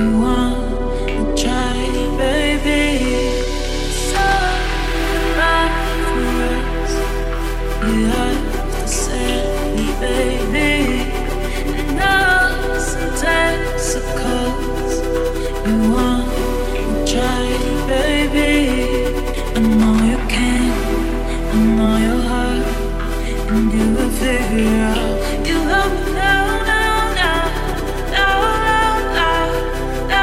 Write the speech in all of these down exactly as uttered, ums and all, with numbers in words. You love me now, now, now, now, now, now, now.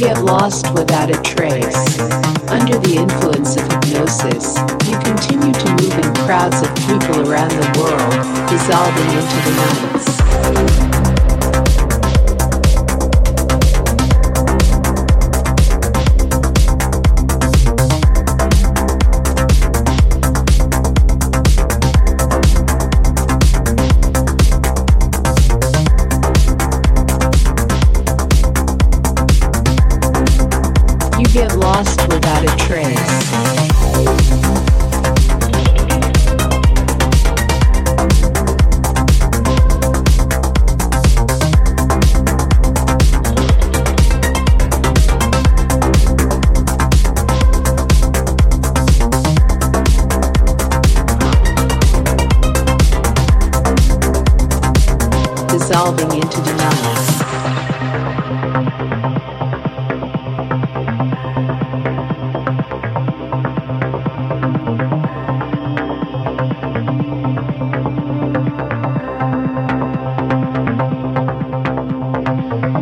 get lost without a trace. Under the influence of hypnosis, you continue to move in crowds of people around the world, dissolving into the nights. Get lost without a trace. Dissolving into the night.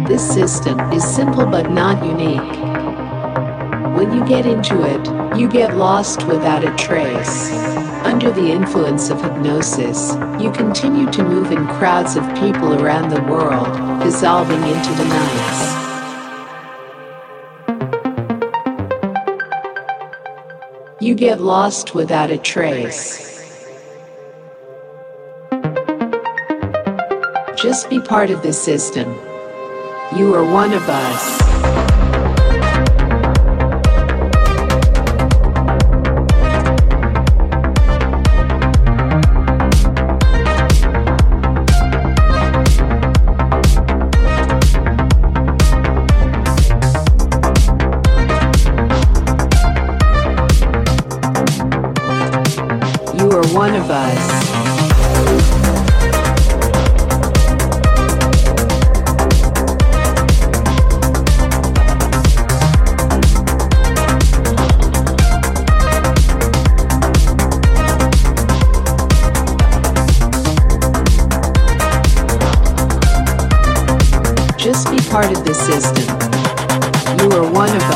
This system is simple but not unique. When you get into it, you get lost without a trace. Under the influence of hypnosis, you continue to move in crowds of people around the world, dissolving into the nights. You get lost without a trace. Just be part of the system. You are one of us. You are one of us. Just be part of the system. You are one of us.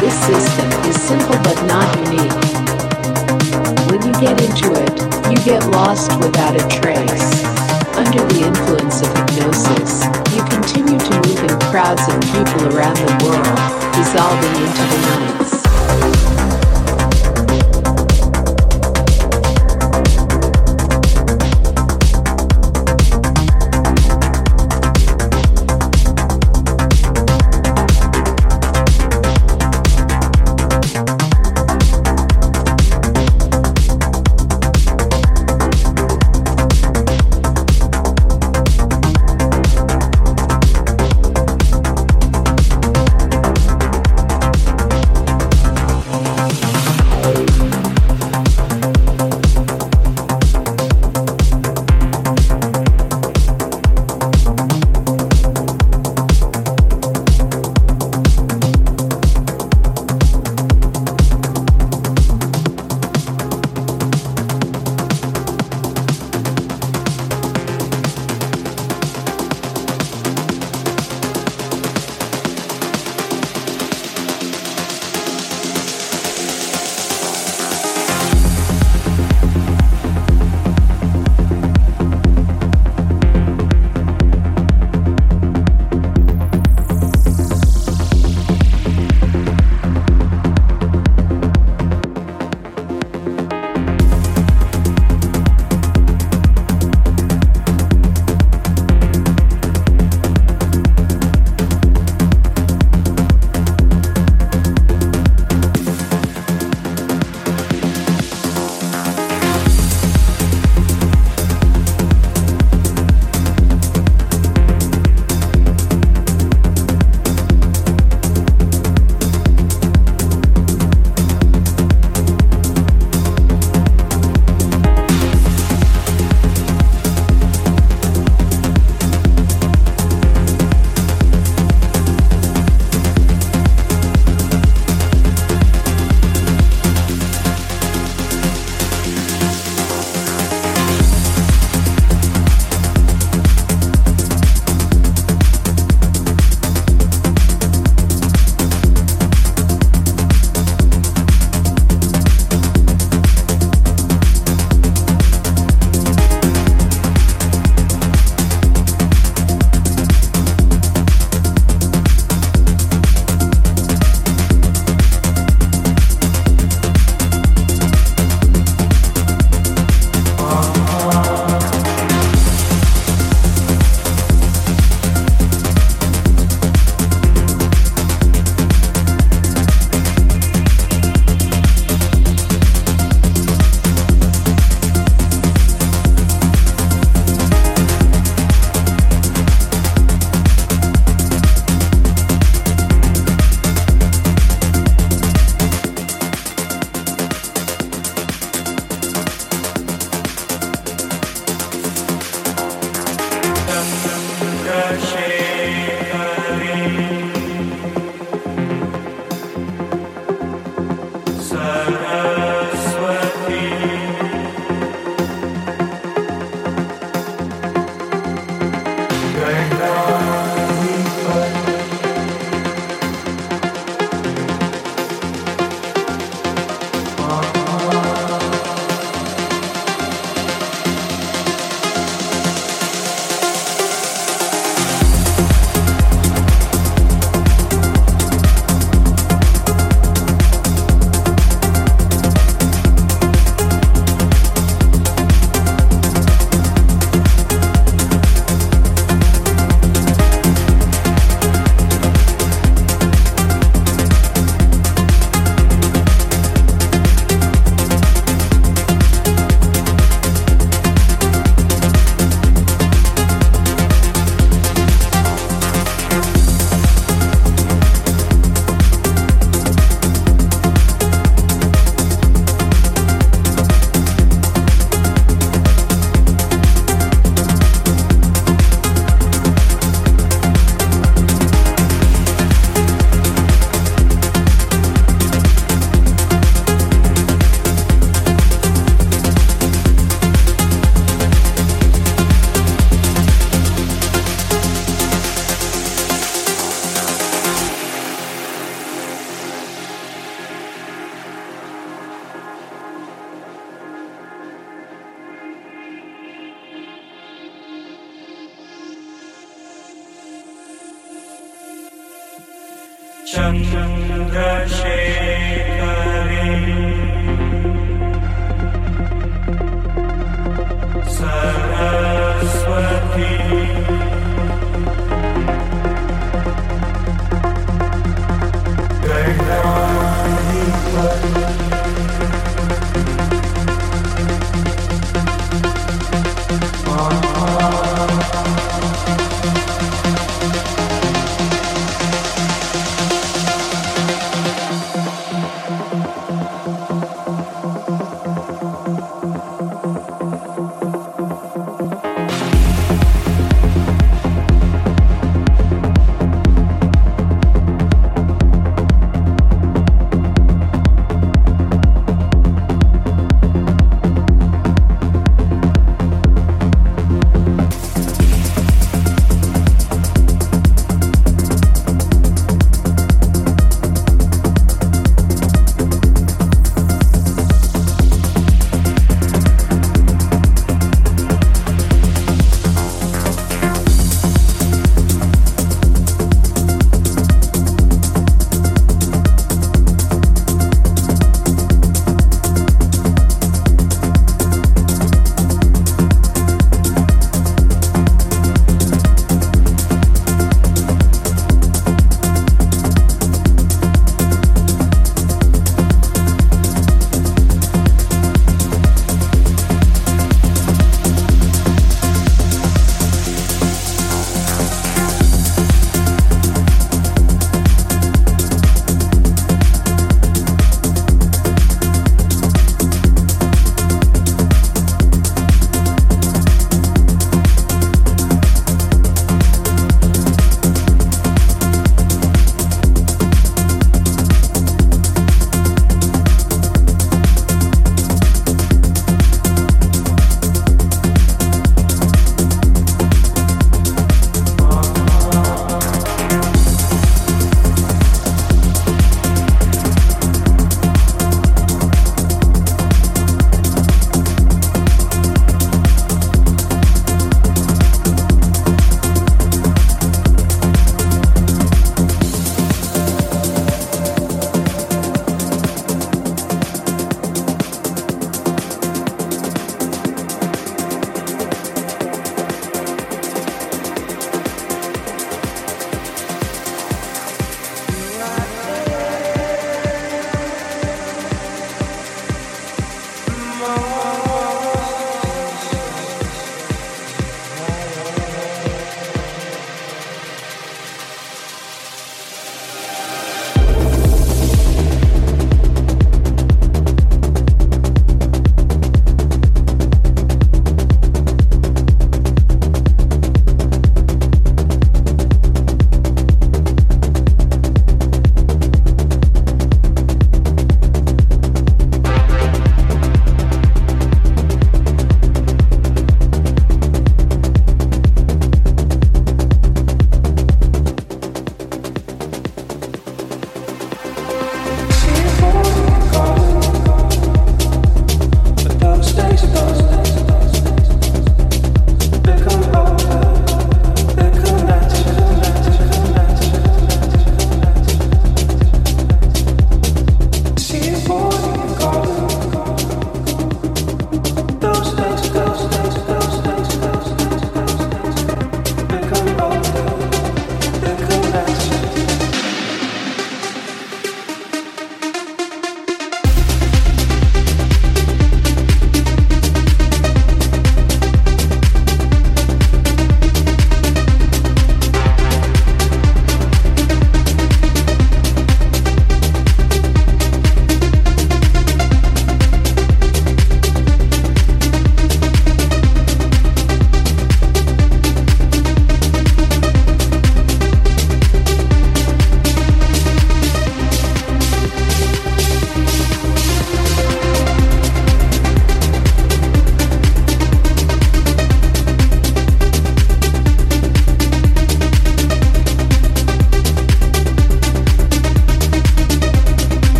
This system is simple but not unique. When you get into it, you get lost without a trace. Under the influence of hypnosis, you continue to move in crowds of people around the world, dissolving into the nights.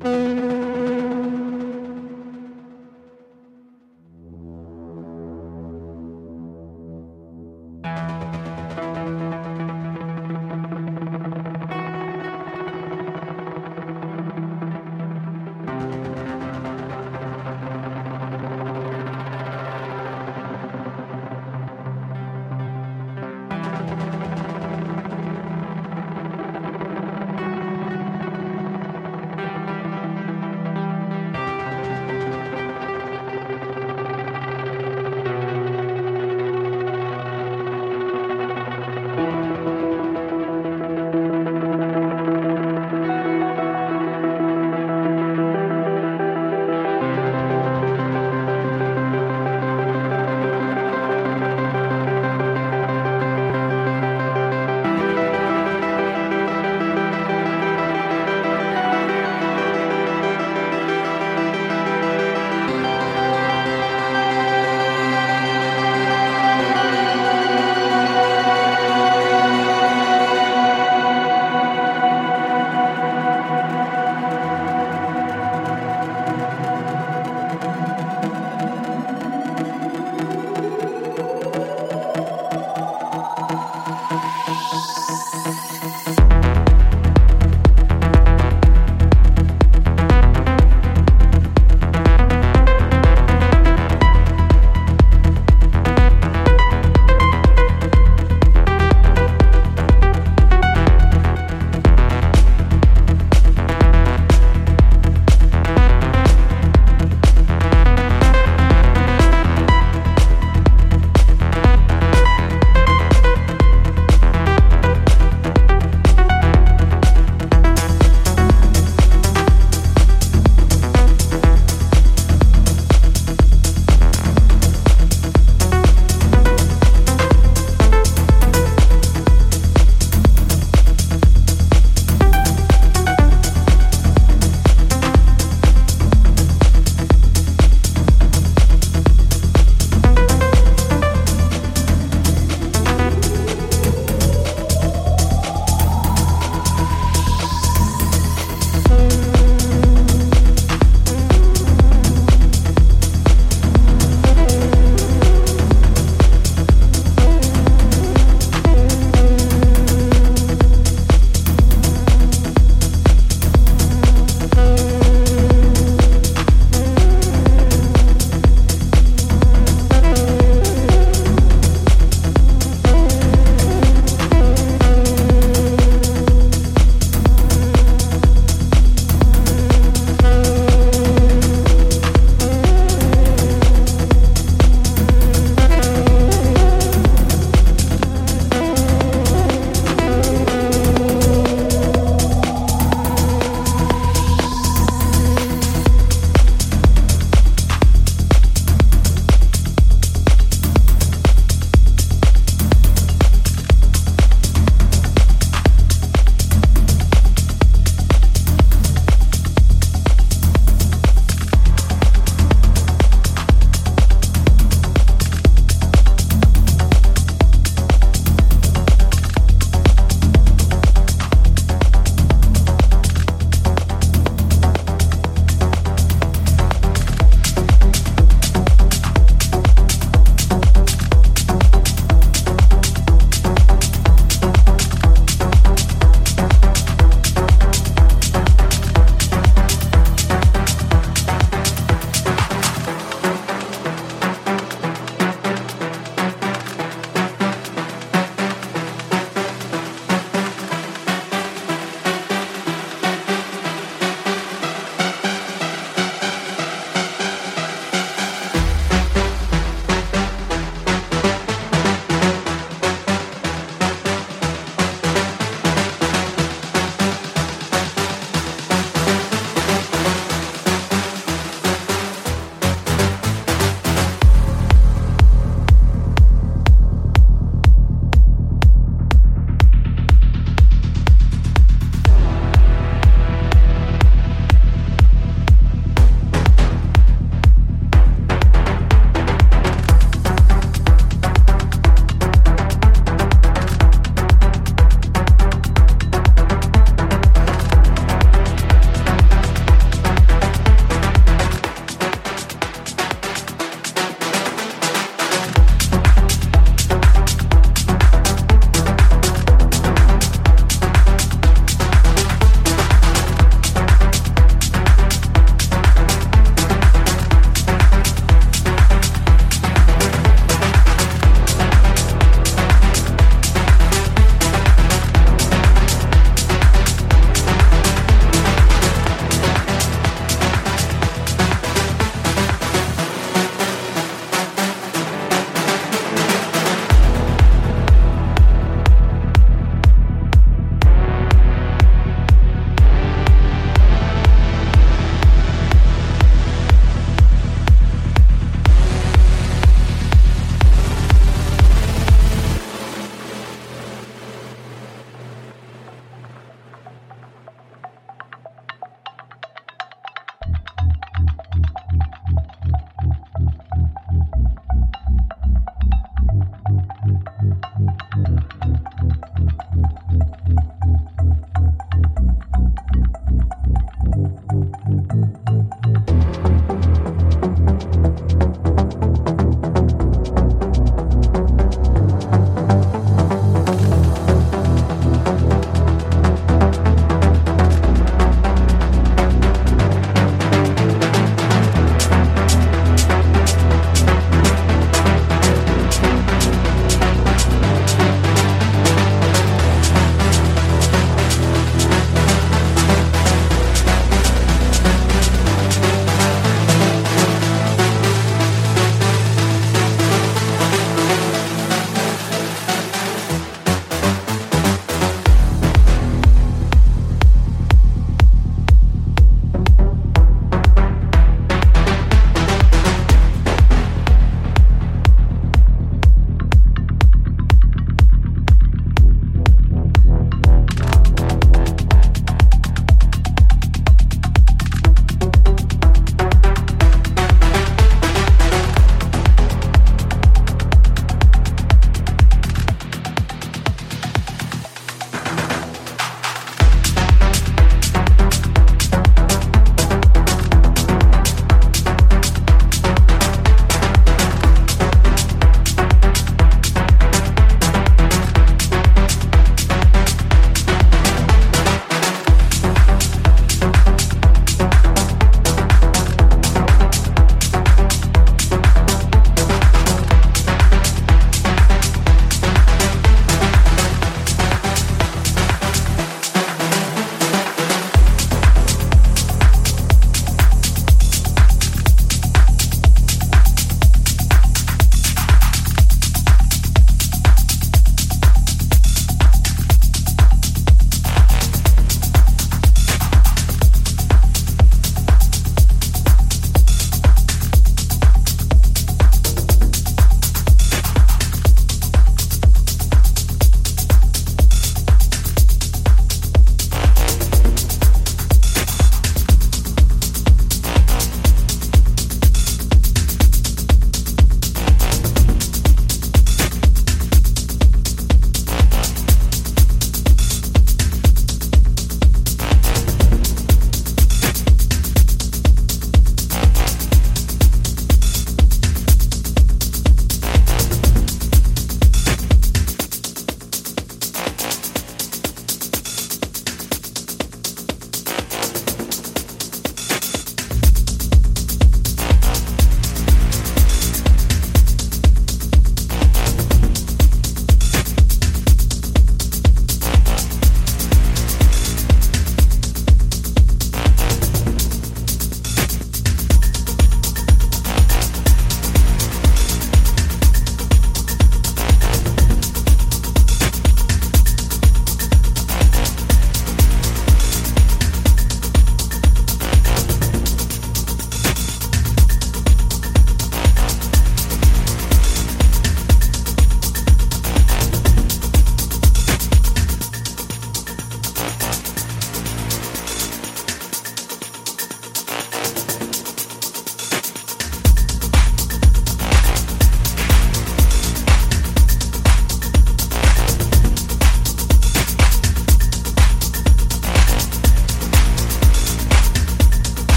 Thank you.